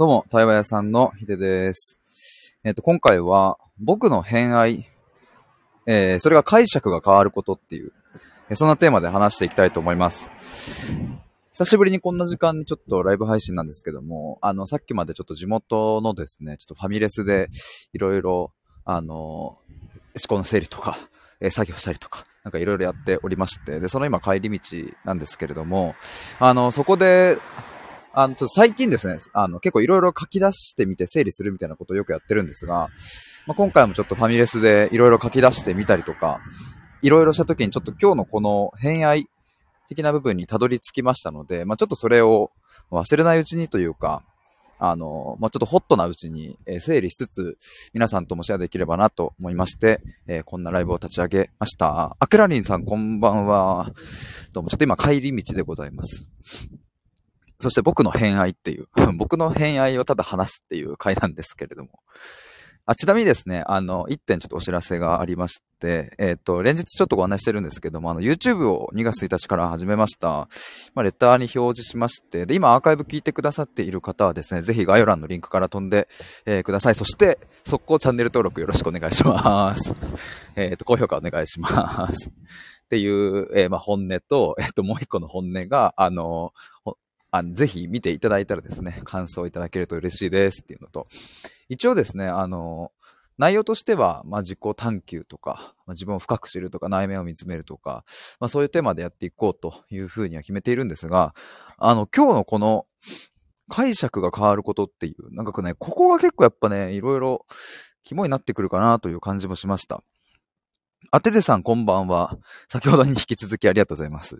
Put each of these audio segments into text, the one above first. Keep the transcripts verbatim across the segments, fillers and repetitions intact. どうも、対話屋さんのヒデです。えっと、今回は僕の偏愛、えー、それが解釈が変わることっていう、そんなテーマで話していきたいと思います。久しぶりにこんな時間にちょっとライブ配信なんですけども、あの、さっきまでちょっと地元のですね、ちょっとファミレスでいろいろ、あの、思考の整理とか、え、作業したりとか、なんかいろいろやっておりまして、で、その今帰り道なんですけれども、あの、そこで、あの、ちょっと最近ですね、あの、結構いろいろ書き出してみて整理するみたいなことをよくやってるんですが、まあ、今回もちょっとファミレスでいろいろ書き出してみたりとか、いろいろした時にちょっと今日のこの偏愛的な部分にたどり着きましたので、まあ、ちょっとそれを忘れないうちにというか、あの、まあ、ちょっとホットなうちに整理しつつ、皆さんともシェアできればなと思いまして、えー、こんなライブを立ち上げました。あくらりんさんこんばんは。どうも、ちょっと今帰り道でございます。そして僕の偏愛っていう、僕の偏愛をただ話すっていう回なんですけれども。あ、ちなみにですね、あの、一点ちょっとお知らせがありまして、えっと、連日ちょっとご案内してるんですけども、あの、YouTube をにがつついたちから始めました。まあ、レターに表示しまして、で、今アーカイブ聞いてくださっている方はですね、ぜひ概要欄のリンクから飛んで、えー、ください。そして、速攻チャンネル登録よろしくお願いします。えっと、高評価お願いします。っていう、えー、まあ、本音と、えっと、もう一個の本音が、あの、あぜひ見ていただいたらですね、感想いただけると嬉しいですっていうのと、一応ですね、あの、内容としては、まあ、自己探求とか、まあ、自分を深く知るとか、内面を見つめるとか、まあ、そういうテーマでやっていこうというふうには決めているんですが、あの、今日のこの解釈が変わることっていう、なんかね、ここが結構やっぱね、いろいろ肝になってくるかなという感じもしました。あててさんこんばんは。先ほどに引き続きありがとうございます。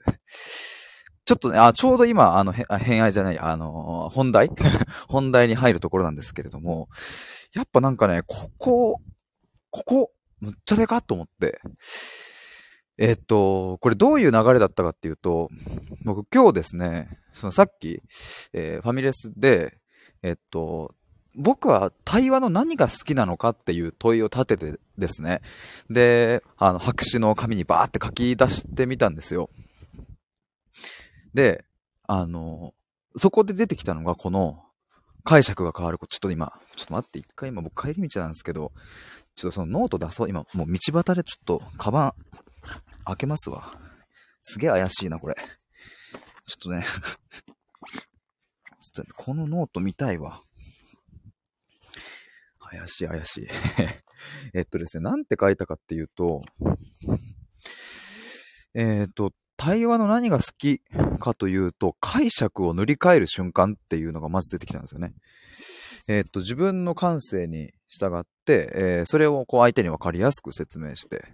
ちょっとね、あ、ちょうど今、あの、偏愛じゃない、あのー、本題本題に入るところなんですけれども、やっぱなんかね、ここ、ここ、むっちゃでかっと思って、えー、っと、これどういう流れだったかっていうと、僕今日ですね、そのさっき、えー、ファミレスで、えー、っと、僕は対話の何が好きなのかっていう問いを立ててですね、で、あの、白紙の紙にバーって書き出してみたんですよ。で、あの、そこで出てきたのがこの解釈が変わること。ちょっと今、ちょっと待って、一回今僕帰り道なんですけど、ちょっとそのノート出そう。今もう道端でちょっとカバン開けますわ。すげえ怪しいな、これ。ちょっとね、ちょっとこのノート見たいわ。怪しい怪しい。えっとですね、なんて書いたかっていうと、えっと、対話の何が好きかというと、解釈を塗り替える瞬間っていうのがまず出てきたんですよね。えー、っと、自分の感性に従って、えー、それをこう相手に分かりやすく説明して、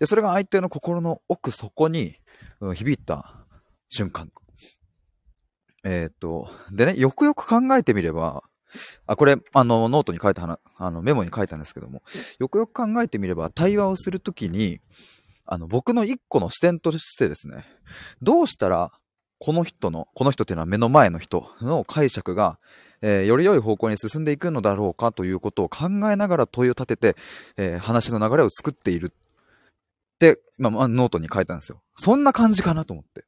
で、それが相手の心の奥底に、うん、響いた瞬間。えー、っと、でね、よくよく考えてみれば、あ、これ、あの、ノートに書いた、あの、メモに書いたんですけども、よくよく考えてみれば、対話をするときに、あの、僕の一個の視点としてですね、どうしたら、この人の、この人っていうのは目の前の人の解釈が、えー、より良い方向に進んでいくのだろうかということを考えながら問いを立てて、えー、話の流れを作っているって、今、まあ、ノートに書いたんですよ。そんな感じかなと思って。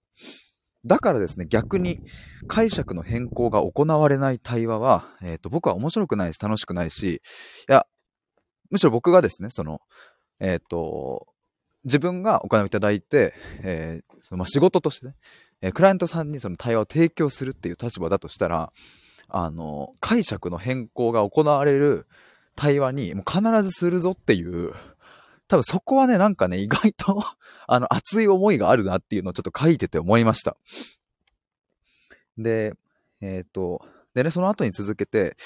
だからですね、逆に解釈の変更が行われない対話は、えっと、僕は面白くないし楽しくないし、いや、むしろ僕がですね、その、えっと、自分がお金をいただいて、えーそのまあ、仕事としてね、えー、クライアントさんにその対話を提供するっていう立場だとしたら、あの、解釈の変更が行われる対話にもう必ずするぞっていう、多分そこはね、なんかね、意外とあの熱い思いがあるなっていうのをちょっと書いてて思いました。で、えっと、でね、その後に続けて、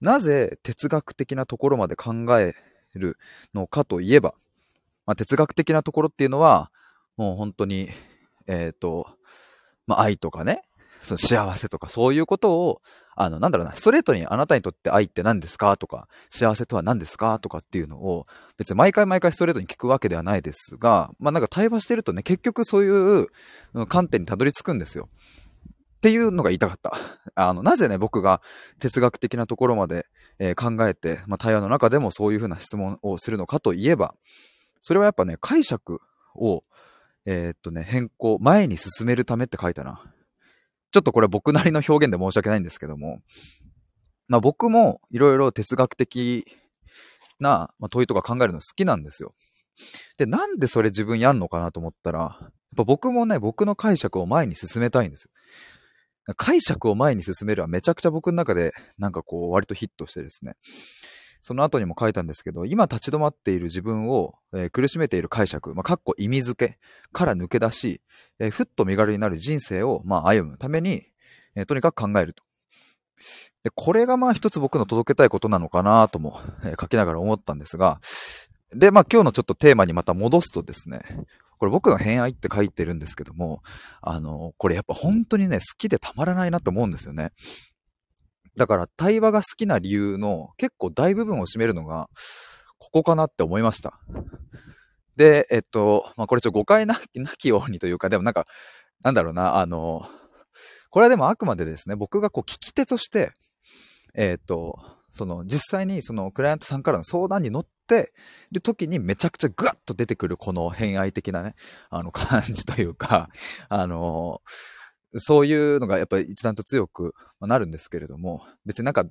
なぜ哲学的なところまで考えるのかといえば、まあ、哲学的なところっていうのは、もう本当に、えっと、まあ、愛とかね、その幸せとかそういうことを、あの、なんだろうな、ストレートにあなたにとって愛って何ですかとか、幸せとは何ですかとかっていうのを、別に毎回毎回ストレートに聞くわけではないですが、まあ、なんか対話してるとね、結局そういう観点にたどり着くんですよ。っていうのが言いたかった。あの、なぜね、僕が哲学的なところまで、えー、考えて、まあ、対話の中でもそういうふうな質問をするのかといえば、それはやっぱね、解釈を、えー、っとね、変更、前に進めるためって書いたな。ちょっとこれ僕なりの表現で申し訳ないんですけども、まあ、僕もいろいろ哲学的な問いとか考えるの好きなんですよ。で、なんでそれ自分やんのかなと思ったら、やっぱ僕もね、僕の解釈を前に進めたいんですよ。解釈を前に進めるはめちゃくちゃ僕の中でなんかこう割とヒットしてですね、その後にも書いたんですけど、今立ち止まっている自分を、えー、苦しめている解釈、まあ、かっこ意味付けから抜け出し、えー、ふっと身軽になる人生を、まあ、歩むために、えー、とにかく考えると。で、これがまあ一つ僕の届けたいことなのかなとも、えー、書きながら思ったんですが、で、まあ今日のちょっとテーマにまた戻すとですね、これ僕の偏愛って書いてるんですけども、あの、これやっぱ本当にね、好きでたまらないなと思うんですよね。だから対話が好きな理由の結構大部分を占めるのがここかなって思いました。で、えっと、まあこれちょっと誤解なきようにというか、でもなんか、なんだろうな、あの、これはでもあくまでですね、僕がこう聞き手として、えっと、その実際にそのクライアントさんからの相談に乗っている時にめちゃくちゃグワッと出てくるこの偏愛的なね、あの感じというか、あの、そういうのがやっぱり一段と強くなるんですけれども、別になんか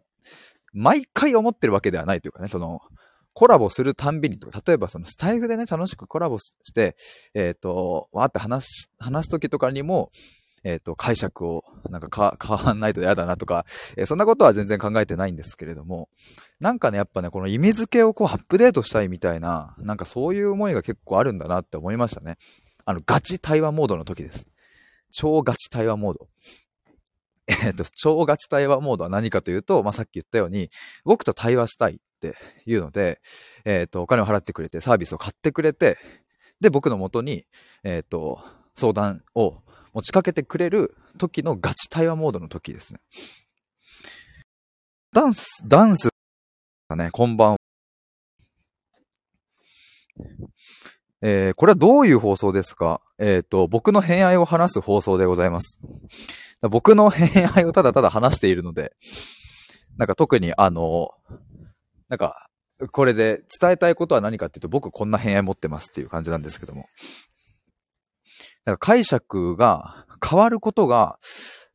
毎回思ってるわけではないというかね、そのコラボするたんびにとか、例えばそのスタイフでね、楽しくコラボして、えっと、わーって話、話す時とかにも、えっと、解釈をなんか変わんないとやだなとか、えー、そんなことは全然考えてないんですけれども、なんかね、やっぱね、この意味付けをこうアップデートしたいみたいな、なんかそういう思いが結構あるんだなって思いましたね。あの、ガチ対話モードの時です。超ガチ対話モード。えっと、超ガチ対話モードは何かというと、まあ、さっき言ったように、僕と対話したいっていうので、えっと、お金を払ってくれて、サービスを買ってくれて、で、僕の元に、えっと、相談を持ちかけてくれる時のガチ対話モードの時ですね。ダンス、ダンスだね、こんばんは。えー、これはどういう放送ですか？えっと、僕の偏愛を話す放送でございます。僕の偏愛をただただ話しているので、なんか特にあの、なんか、これで伝えたいことは何かっていうと、僕こんな偏愛持ってますっていう感じなんですけども。なんか解釈が変わることが、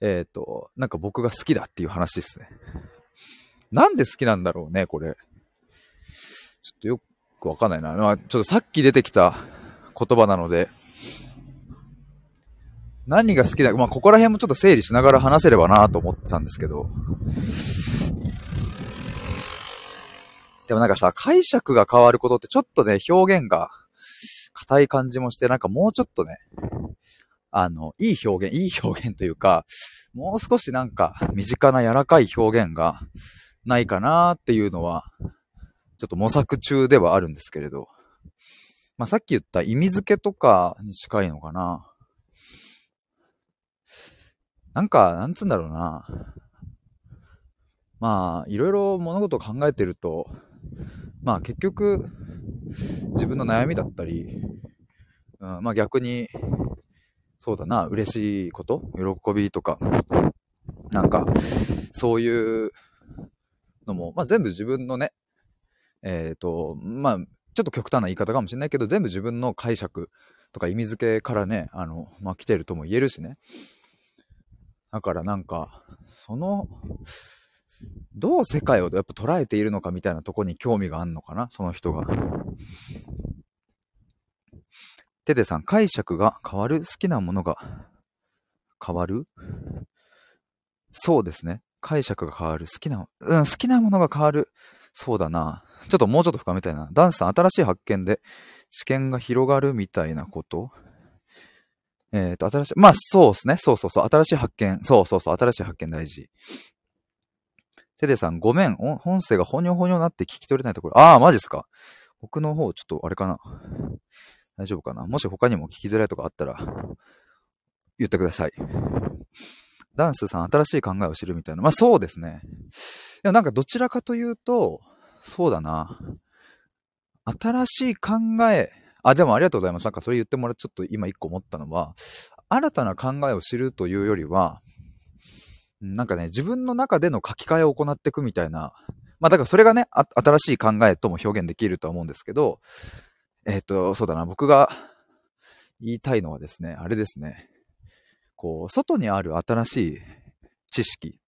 えっと、なんか僕が好きだっていう話ですね。なんで好きなんだろうね、これ。ちょっとよくわかんないな。まあ、ちょっとさっき出てきた言葉なので、何が好きだ、まあ、ここら辺もちょっと整理しながら話せればなと思ってたんですけど。でもなんかさ、解釈が変わることってちょっとね、表現が、硬い感じもして、なんかもうちょっとね、あの、いい表現、いい表現というか、もう少しなんか身近な柔らかい表現がないかなっていうのは、ちょっと模索中ではあるんですけれど。まあ、さっき言った意味付けとかに近いのかな。なんか、なんつうんだろうな。まあ、いろいろ物事を考えてると、まあ結局、自分の悩みだったり、うん、まあ逆に、そうだな、嬉しいこと、喜びとか、なんか、そういうのも、まあ全部自分のね、えっと、まあ、ちょっと極端な言い方かもしれないけど、全部自分の解釈とか意味付けからね、あの、まあ来てるとも言えるしね。だからなんか、その、どう世界をやっぱ捉えているのかみたいなとこに興味があるのかな、その人が。テテさん、解釈が変わる？好きなものが変わる？そうですね。解釈が変わる。好きな、うん、好きなものが変わる。そうだな。ちょっともうちょっと深めたいな。ダンスさん、新しい発見で知見が広がるみたいなこと？えっと、新しい、まあそうですね。そうそうそう。新しい発見。そうそうそう。新しい発見大事。テテさん、ごめん。音声がほにょほにょなって聞き取れないところ。ああ、マジっすか。僕の方、ちょっとあれかな。大丈夫かな。もし他にも聞きづらいとかあったら、言ってください。ダンスさん、新しい考えを知るみたいな。まあそうですね。でもなんかどちらかというと、そうだな。新しい考え。あ、でもありがとうございます。なんかそれ言ってもらって、ちょっと今一個思ったのは、新たな考えを知るというよりは、なんかね、自分の中での書き換えを行っていくみたいな。まあだからそれがね、新しい考えとも表現できるとは思うんですけど、えっと、そうだな、僕が言いたいのはですね、あれですね。こう、外にある新しい知識。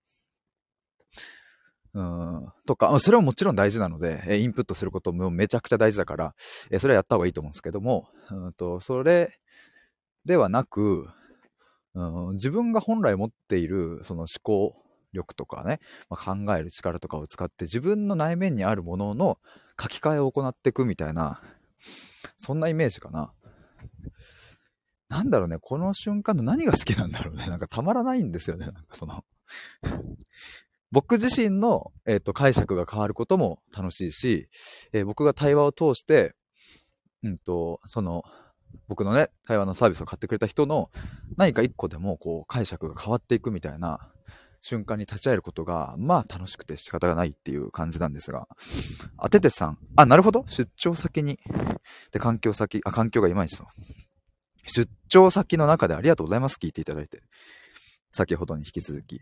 うんとか、それはもちろん大事なので、インプットすることもめちゃくちゃ大事だから、それはやった方がいいと思うんですけども、うんと、それではなく、うん、自分が本来持っているその思考力とかね、まあ、考える力とかを使って自分の内面にあるものの書き換えを行っていくみたいな、そんなイメージかな。なんだろうね、この瞬間の何が好きなんだろうね。なんかたまらないんですよね。なんかその僕自身の、えーと、解釈が変わることも楽しいし、えー、僕が対話を通して、うんと、その、僕のね、対話のサービスを買ってくれた人の何か一個でもこう解釈が変わっていくみたいな瞬間に立ち会えることが、まあ楽しくて仕方がないっていう感じなんですが、あててさん、あ、なるほど、出張先に、で、環境先、あ、環境がいまいちと。出張先の中でありがとうございます、聞いていただいて。先ほどに引き続き。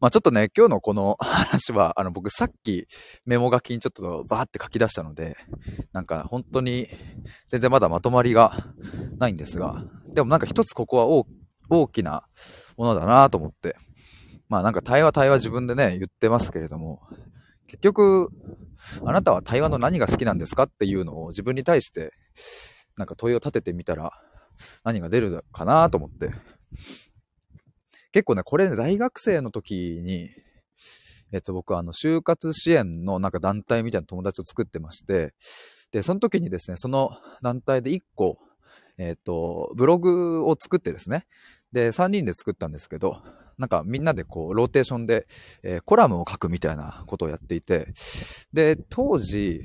まあちょっとね、今日のこの話は、あの僕さっきメモ書きにちょっとバーって書き出したので、なんか本当に全然まだまとまりがないんですが、でもなんか一つここは大、大きなものだなと思って、まあなんか対話対話自分でね、言ってますけれども、結局、あなたは対話の何が好きなんですかっていうのを自分に対して、なんか問いを立ててみたら何が出るかなと思って、結構ね、これね、大学生の時に、えっと、僕はあの、就活支援のなんか団体みたいな友達を作ってまして、で、その時にですね、その団体でいっこ、えっと、ブログを作ってですね、で、さんにんで作ったんですけど、なんかみんなでこう、ローテーションで、えー、コラムを書くみたいなことをやっていて、で、当時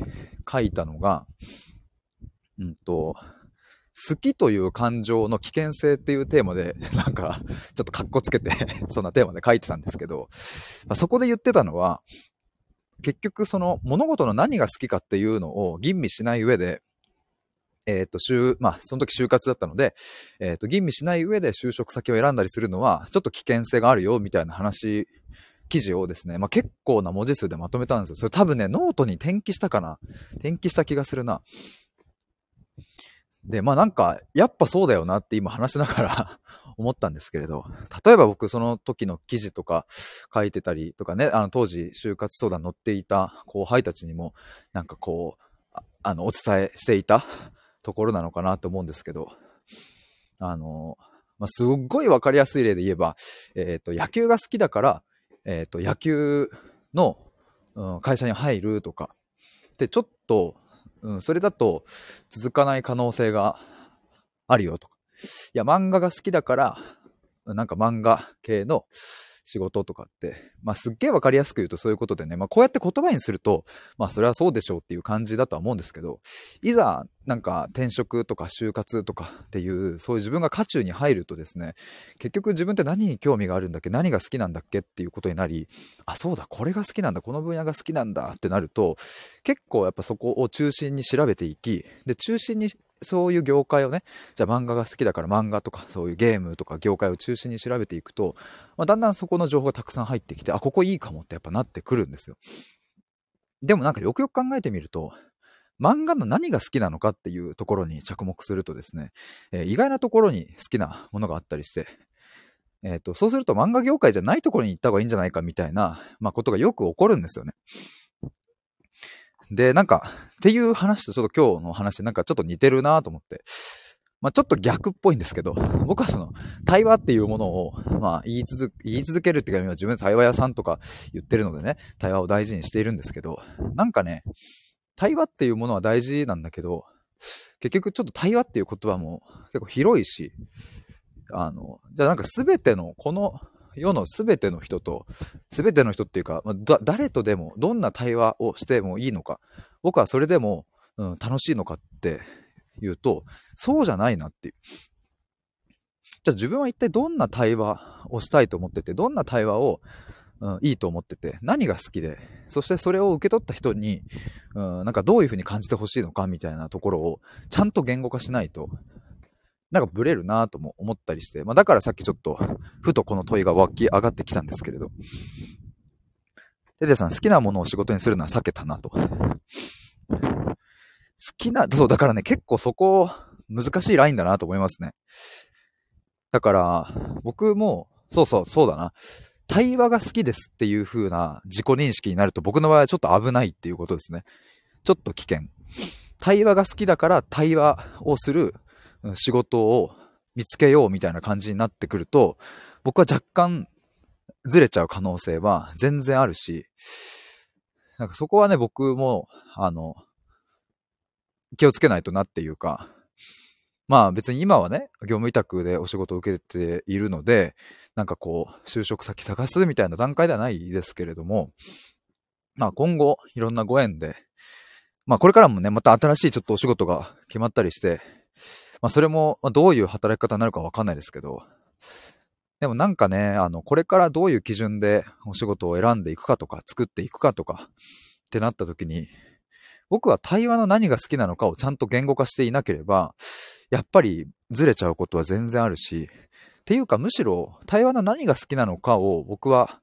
書いたのが、うんと、好きという感情の危険性っていうテーマで、なんか、ちょっとカッコつけて、そんなテーマで書いてたんですけど、そこで言ってたのは、結局その物事の何が好きかっていうのを吟味しない上で、えっと、就、まあ、その時就活だったので、えっと、吟味しない上で就職先を選んだりするのは、ちょっと危険性があるよ、みたいな話、記事をですね、まあ、結構な文字数でまとめたんですよ。それ多分ね、ノートに転記したかな。転記した気がするな。で、まあなんか、やっぱそうだよなって今話しながら思ったんですけれど、例えば僕その時の記事とか書いてたりとかね、あの当時就活相談乗っていた後輩たちにも、なんかこう、あの、お伝えしていたところなのかなと思うんですけど、あの、まあ、すっごいわかりやすい例で言えば、えっと、野球が好きだから、えっと、野球の会社に入るとか、で、ちょっと、うん、それだと続かない可能性があるよとか。いや、漫画が好きだから、なんか漫画系の仕事とかって、まあすっげえわかりやすく言うとそういうことでね、まあこうやって言葉にすると、まあそれはそうでしょうっていう感じだとは思うんですけど、いざなんか転職とか就活とかっていう、そういう自分が渦中に入るとですね、結局自分って何に興味があるんだっけ、何が好きなんだっけっていうことになり、あ、そうだ、これが好きなんだ、この分野が好きなんだってなると、結構やっぱそこを中心に調べていき、で、中心にそういう業界をね、じゃあ漫画が好きだから漫画とかそういうゲームとか業界を中心に調べていくと、まあ、だんだんそこの情報がたくさん入ってきて、あ、ここいいかもってやっぱなってくるんですよ。でもなんかよくよく考えてみると、漫画の何が好きなのかっていうところに着目するとですね、えー、意外なところに好きなものがあったりして、えーと、そうすると漫画業界じゃないところに行った方がいいんじゃないかみたいな、まあ、ことがよく起こるんですよね。で、なんか、っていう話とちょっと今日の話、なんかちょっと似てるなと思って。まあちょっと逆っぽいんですけど、僕はその、対話っていうものを、まあ言い続、言い続けるっていうか、今自分で対話屋さんとか言ってるのでね、対話を大事にしているんですけど、なんかね、対話っていうものは大事なんだけど、結局ちょっと対話っていう言葉も結構広いし、あの、じゃあなんか全ての、この、世のすべての人と、すべての人っていうか、だ、誰とでも、どんな対話をしてもいいのか、僕はそれでも、うん、楽しいのかっていうと、そうじゃないなっていう。じゃあ自分は一体どんな対話をしたいと思ってて、どんな対話を、うん、いいと思ってて、何が好きで、そしてそれを受け取った人に、うん、なんかどういうふうに感じてほしいのかみたいなところを、ちゃんと言語化しないと、なんかブレるなぁとも思ったりして、まあだからさっきちょっと、ふとこの問いが湧き上がってきたんですけれど。テテさん、好きなものを仕事にするのは避けたなと。好きな、そう、だからね、結構そこ、難しいラインだなと思いますね。だから、僕も、そうそう、そうだな。対話が好きですっていう風な自己認識になると、僕の場合はちょっと危ないっていうことですね。ちょっと危険。対話が好きだから対話をする仕事を見つけようみたいな感じになってくると、僕は若干ずれちゃう可能性は全然あるし、なんかそこはね、僕もあの気をつけないとなっていうか、まあ別に今はね、業務委託でお仕事を受けているので、なんかこう就職先探すみたいな段階ではないですけれども、まあ今後いろんなご縁で、まあこれからもね、また新しいちょっとお仕事が決まったりして、まあそれもどういう働き方になるかわかんないですけど、でもなんかね、あのこれからどういう基準でお仕事を選んでいくかとか、作っていくかとかってなった時に、僕は対話の何が好きなのかをちゃんと言語化していなければ、やっぱりずれちゃうことは全然あるし、っていうかむしろ対話の何が好きなのかを僕は、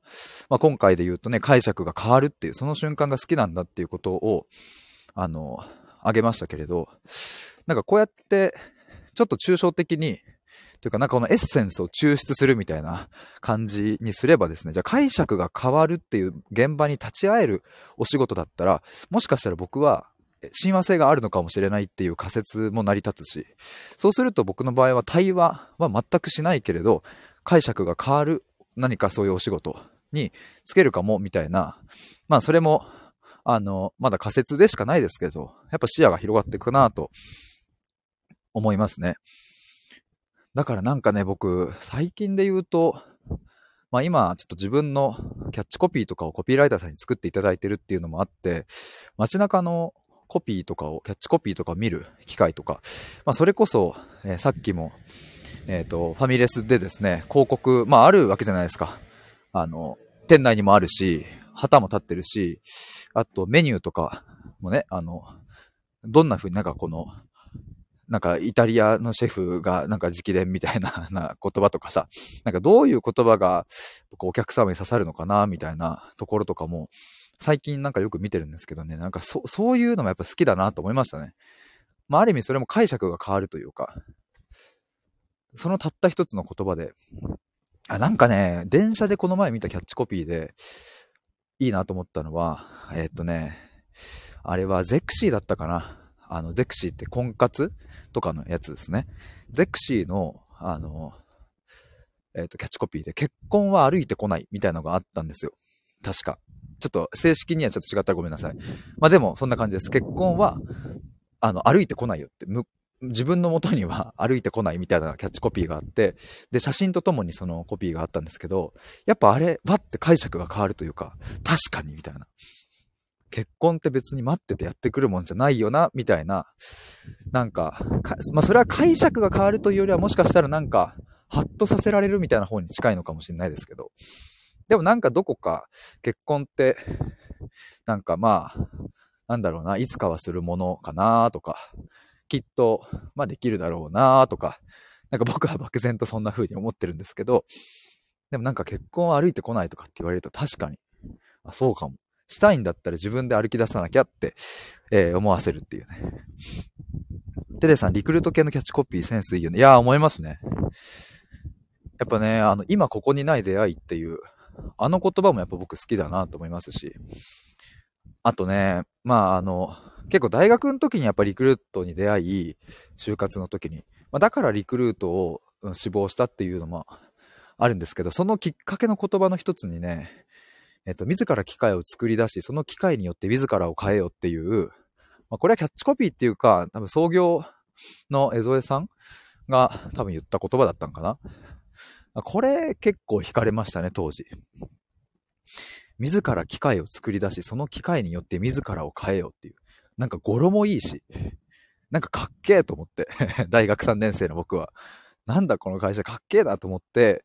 まあ、今回で言うとね、解釈が変わるっていうその瞬間が好きなんだっていうことをあの挙げましたけれど、なんかこうやってちょっと抽象的にというか、なんかこのエッセンスを抽出するみたいな感じにすればですね、じゃあ解釈が変わるっていう現場に立ち会えるお仕事だったら、もしかしたら僕は親和性があるのかもしれないっていう仮説も成り立つし、そうすると僕の場合は対話は全くしないけれど、解釈が変わる何かそういうお仕事につけるかもみたいな、まあそれもあのまだ仮説でしかないですけど、やっぱ視野が広がっていくなと思いますね。だからなんかね、僕最近で言うと、まあ今ちょっと自分のキャッチコピーとかをコピーライターさんに作っていただいてるっていうのもあって、街中のコピーとかを、キャッチコピーとかを見る機会とか、まあ、それこそ、えー、さっきも、えーと、ファミレスでですね、広告、まあ、あるわけじゃないですか。あの、店内にもあるし、旗も立ってるし、あとメニューとかもね、あの、どんな風になんかこの、なんかイタリアのシェフがなんか直伝みたいなな言葉とかさ、なんかどういう言葉がこうお客様に刺さるのかなみたいなところとかも、最近なんかよく見てるんですけどね、なんか そ, そういうのもやっぱ好きだなと思いましたね。まあある意味それも解釈が変わるというか、そのたった一つの言葉で、あ、なんかね、電車でこの前見たキャッチコピーでいいなと思ったのは、えー、っとね、あれはゼクシーだったかな。あのゼクシーって婚活とかのやつですね。ゼクシーのあの、えー、っとキャッチコピーで、結婚は歩いてこないみたいなのがあったんですよ。確か。ちょっと正式にはちょっと違ったらごめんなさい。まあでもそんな感じです。結婚はあの歩いてこないよって、む自分の元には歩いてこないみたいなキャッチコピーがあって、で写真とともにそのコピーがあったんですけど、やっぱあれわって解釈が変わるというか、確かにみたいな、結婚って別に待っててやってくるもんじゃないよなみたいな、なんか、かまあそれは解釈が変わるというよりは、もしかしたらなんかハッとさせられるみたいな方に近いのかもしれないですけど、でもなんかどこか結婚ってなんか、まあなんだろうな、いつかはするものかなとか、きっとまあできるだろうなとか、なんか僕は漠然とそんな風に思ってるんですけど、でもなんか結婚は歩いてこないとかって言われると、確かにあそうかも、したいんだったら自分で歩き出さなきゃって、えー、思わせるっていうね。テレさん、リクルート系のキャッチコピーセンスいいよね。いやー思いますね。やっぱね、あの今ここにない出会いっていうあの言葉もやっぱ僕好きだなと思いますし、あとね、まああの結構大学の時にやっぱリクルートに出会い、就活の時に、まあ、だからリクルートを志望したっていうのもあるんですけど、そのきっかけの言葉の一つにね、えっと自ら機会を作り出し、その機会によって自らを変えよっていう、まあ、これはキャッチコピーっていうか、多分創業の江添さんが多分言った言葉だったのかな。これ結構惹かれましたね、当時。自ら機会を作り出し、その機会によって自らを変えようっていう。なんか語呂もいいし、なんかかっけえと思って、大学さんねん生の僕は。なんだこの会社かっけえなと思って、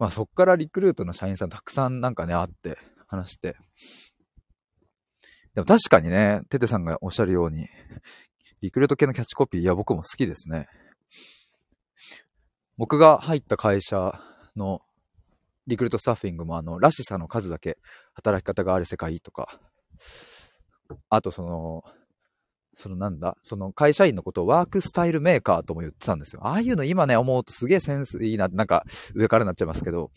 まあそっからリクルートの社員さんたくさんなんかね、会って、話して。でも確かにね、テテさんがおっしゃるように、リクルート系のキャッチコピー、いや僕も好きですね。僕が入った会社のリクルートスタッフィングも、あのらしさの数だけ働き方がある世界とか、あとそのそのなんだその会社員のことをワークスタイルメーカーとも言ってたんですよ。ああいうの今ね思うとすげえセンスいいな、なんか上からなっちゃいますけど、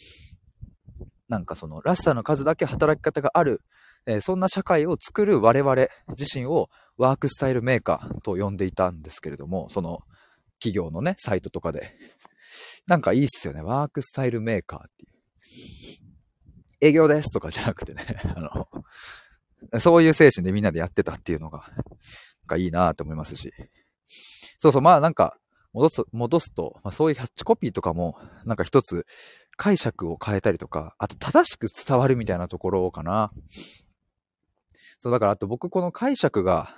なんかそのらしさの数だけ働き方がある、えー、そんな社会を作る我々自身をワークスタイルメーカーと呼んでいたんですけれども、その企業のねサイトとかでなんかいいっすよね、ワークスタイルメーカーっていう営業ですとかじゃなくてねあのそういう精神でみんなでやってたっていうのがなんかいいなと思いますし、そうそう、まあなんか戻す、戻すと、まあ、そういうキャッチコピーとかもなんか一つ解釈を変えたりとか、あと正しく伝わるみたいなところかな。そうだから、あと僕この解釈が、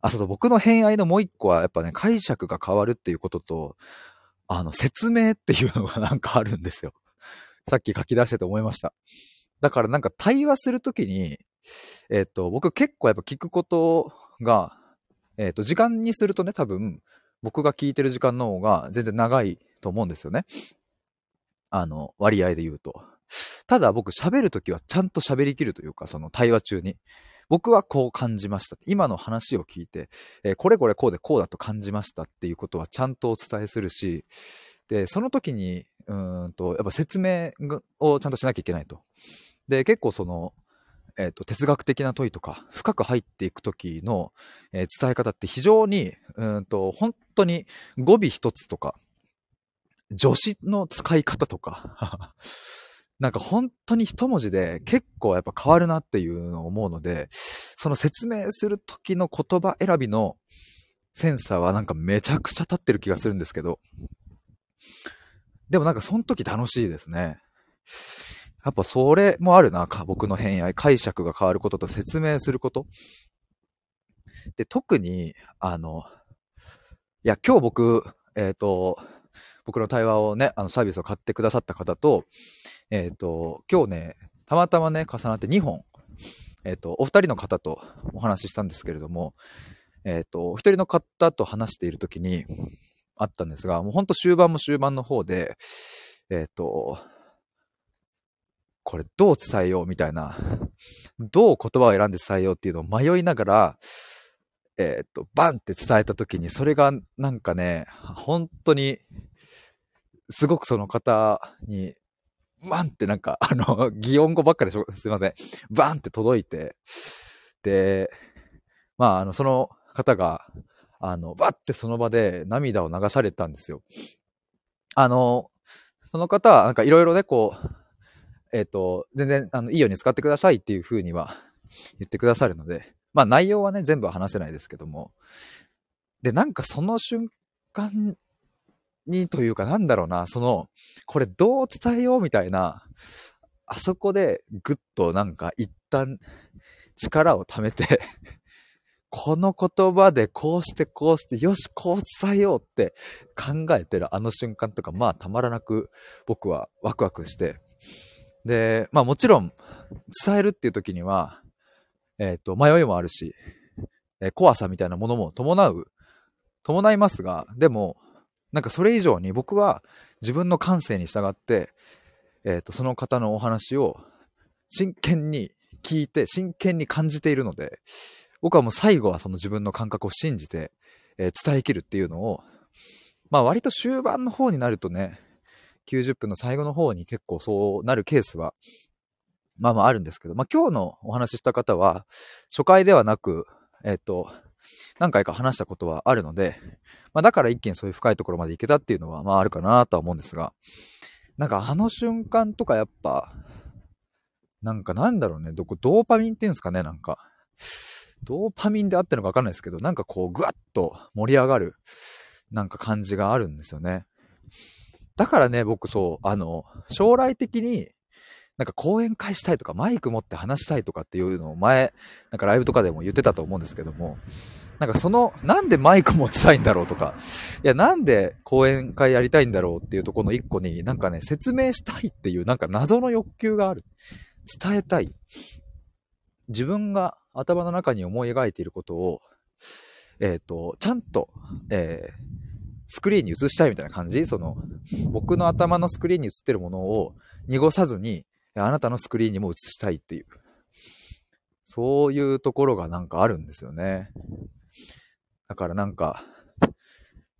あ、そうそう、僕の偏愛のもう一個はやっぱね、解釈が変わるっていうことと、あの説明っていうのがなんかあるんですよ。さっき書き出してて思いました。だからなんか対話するときに、えっと、僕結構やっぱ聞くことが、えっと、時間にするとね、多分、僕が聞いてる時間の方が全然長いと思うんですよね。あの、割合で言うと。ただ僕喋るときはちゃんと喋りきるというか、その対話中に。僕はこう感じました。今の話を聞いて、えー、これこれこうでこうだと感じましたっていうことはちゃんとお伝えするし、で、その時に、うーんと、やっぱ説明をちゃんとしなきゃいけないと。で、結構その、えっと、哲学的な問いとか深く入っていくときの、えー、伝え方って非常にうーんと本当に語尾一つとか助詞の使い方とかなんか本当に一文字で結構やっぱ変わるなっていうのを思うので、その説明するときの言葉選びのセンサーはなんかめちゃくちゃ立ってる気がするんですけど、でもなんかその時楽しいですね。やっぱそれもあるな、僕の偏愛、解釈が変わることと説明することで、特にあのいや今日僕えっ、ー、と僕の対話をね、あのサービスを買ってくださった方とえっ、ー、と今日ねたまたまね重なってにほんえっ、ー、とお二人の方とお話ししたんですけれども、えっ、ー、とお一人の方と話している時にあったんですが、もうほんと終盤も終盤の方でえっ、ー、とこれどう伝えようみたいな、どう言葉を選んで伝えようっていうのを迷いながら、えっと、バンって伝えた時に、それがなんかね、本当に、すごくその方に、バンってなんか、あの、擬音語ばっかりですいません。バンって届いて、で、まあ、あの、その方が、あの、バッてその場で涙を流されたんですよ。あの、その方はなんかいろいろね、こう、えっと、全然あのいいように使ってくださいっていうふうには言ってくださるので、まあ内容はね、全部は話せないですけども。で、なんかその瞬間にというか、なんだろうな、その、これどう伝えようみたいな、あそこでぐっとなんか一旦力をためて、この言葉でこうしてこうして、よし、こう伝えようって考えてるあの瞬間とか、まあたまらなく僕はワクワクして、で、まあもちろん伝えるっていう時には、えっと、迷いもあるし、えー、怖さみたいなものも伴う、伴いますが、でも、なんかそれ以上に僕は自分の感性に従って、えっと、その方のお話を真剣に聞いて、真剣に感じているので、僕はもう最後はその自分の感覚を信じて、えー、伝えきるっていうのを、まあ割と終盤の方になるとね、きゅうじゅっぷんの最後の方に結構そうなるケースは、まあまああるんですけど、まあ今日のお話しした方は、初回ではなく、えっと、何回か話したことはあるので、まあだから一気にそういう深いところまでいけたっていうのは、まああるかなとは思うんですが、なんかあの瞬間とかやっぱ、なんかなんだろうね、どこ、ドーパミンっていうんですかね、なんか、ドーパミンであってるのかわかんないですけど、なんかこう、ぐわっと盛り上がる、なんか感じがあるんですよね。だからね、僕そう、あの、将来的になんか講演会したいとか、マイク持って話したいとかっていうのを前、なんかライブとかでも言ってたと思うんですけども、なんかその、なんでマイク持ちたいんだろうとか、いや、なんで講演会やりたいんだろうっていうところの一個に、なんかね、説明したいっていう、なんか謎の欲求がある。伝えたい。自分が頭の中に思い描いていることを、えっと、ちゃんと、えー、スクリーンに映したいみたいな感じ、その僕の頭のスクリーンに映ってるものを濁さずにあなたのスクリーンにも映したいっていう、そういうところがなんかあるんですよね。だからなんか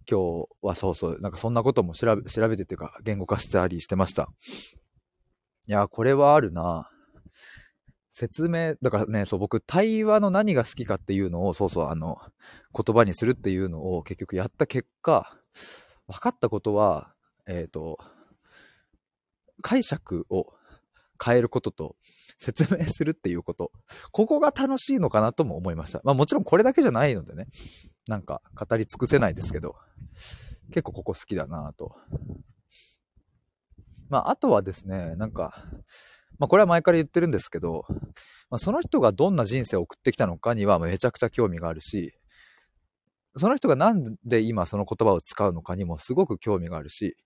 今日はそうそう、なんかそんなことも調べ、調べてっていうか言語化したりしてました。いや、これはあるな。説明、だからね、そう、僕、対話の何が好きかっていうのを、そうそう、あの、言葉にするっていうのを結局やった結果、分かったことは、えっと、解釈を変えることと、説明するっていうこと。ここが楽しいのかなとも思いました。まあもちろんこれだけじゃないのでね。なんか語り尽くせないですけど。結構ここ好きだなぁと。まああとはですね、なんか、まあこれは前から言ってるんですけど、まあ、その人がどんな人生を送ってきたのかにはめちゃくちゃ興味があるし、その人がなんで今その言葉を使うのかにもすごく興味があるし、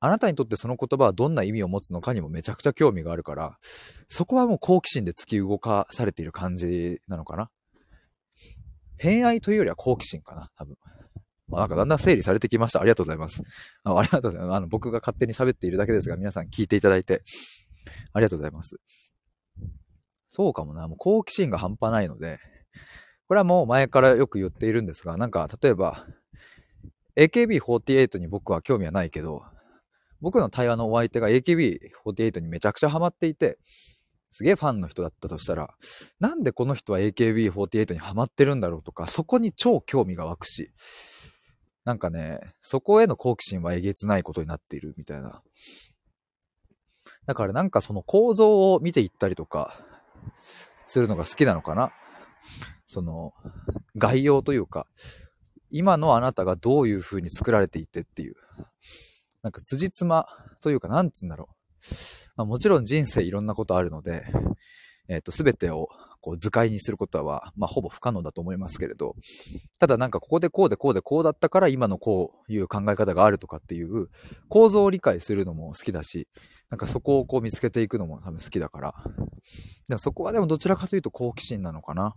あなたにとってその言葉はどんな意味を持つのかにもめちゃくちゃ興味があるから、そこはもう好奇心で突き動かされている感じなのかな。偏愛というよりは好奇心かな、多分。まあ、なんかだんだん整理されてきました。ありがとうございます。あ、ありがとうございます。あの、僕が勝手に喋っているだけですが、皆さん聞いていただいて、ありがとうございます。そうかもな、もう好奇心が半端ないので、これはもう前からよく言っているんですが、なんか例えば、エーケービーフォーティーエイト に僕は興味はないけど、僕の対話のお相手が エーケービーフォーティーエイト にめちゃくちゃハマっていて、すげえファンの人だったとしたら、なんでこの人は エーケービーフォーティーエイト にハマってるんだろうとか、そこに超興味が湧くし、なんかね、そこへの好奇心はえげつないことになっているみたいな。だからなんかその構造を見ていったりとかするのが好きなのかな。その概要というか、今のあなたがどういう風に作られていてっていう。なんか辻褄というか、なんつうんだろう。まあ、もちろん人生いろんなことあるので、えっと、すべてをこう図解にすることは、まあ、ほぼ不可能だと思いますけれど、ただなんかここでこうでこうでこうだったから今のこういう考え方があるとかっていう構造を理解するのも好きだし、なんかそこをこう見つけていくのも多分好きだから、でもそこはでもどちらかというと好奇心なのかな。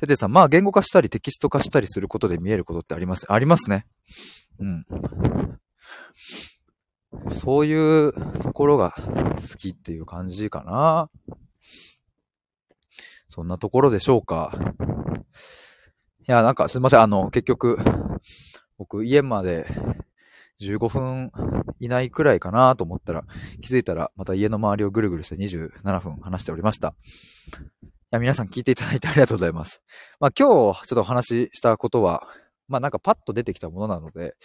ててさん、まあ言語化したりテキスト化したりすることで見えることってありますありますね。うん、そういうところが好きっていう感じかな。そんなところでしょうか。いや、なんかすいません。あの、結局、僕家までじゅうごふんいないくらいかなと思ったら、気づいたらまた家の周りをぐるぐるしてにじゅうななふん話しておりました。いや、皆さん聞いていただいてありがとうございます。まあ今日ちょっとお話ししたことは、まあなんかパッと出てきたものなので、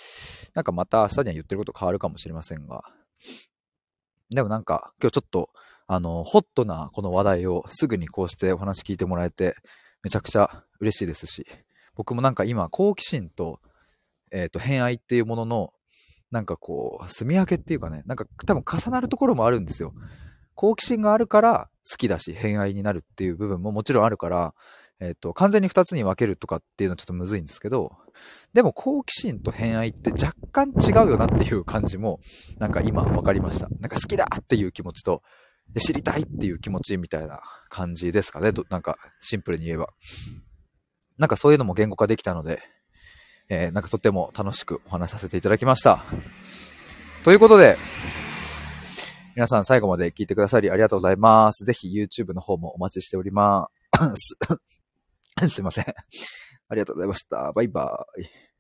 なんかまた明日には言ってること変わるかもしれませんが、でもなんか今日ちょっとあのホットなこの話題をすぐにこうしてお話聞いてもらえてめちゃくちゃ嬉しいですし、僕もなんか今好奇心とえっと偏愛っていうもののなんかこう住み分けっていうかね、なんか多分重なるところもあるんですよ。好奇心があるから好きだし偏愛になるっていう部分ももちろんあるから、えっと、完全に二つに分けるとかっていうのはちょっとむずいんですけど、でも好奇心と偏愛って若干違うよなっていう感じもなんか今分かりました。なんか好きだっていう気持ちと知りたいっていう気持ちみたいな感じですかね。なんかシンプルに言えば、なんかそういうのも言語化できたので、えー、なんかとっても楽しくお話しさせていただきました。ということで、皆さん最後まで聞いてくださりありがとうございます。ぜひ YouTube の方もお待ちしております。すいません。ありがとうございました。バイバイ。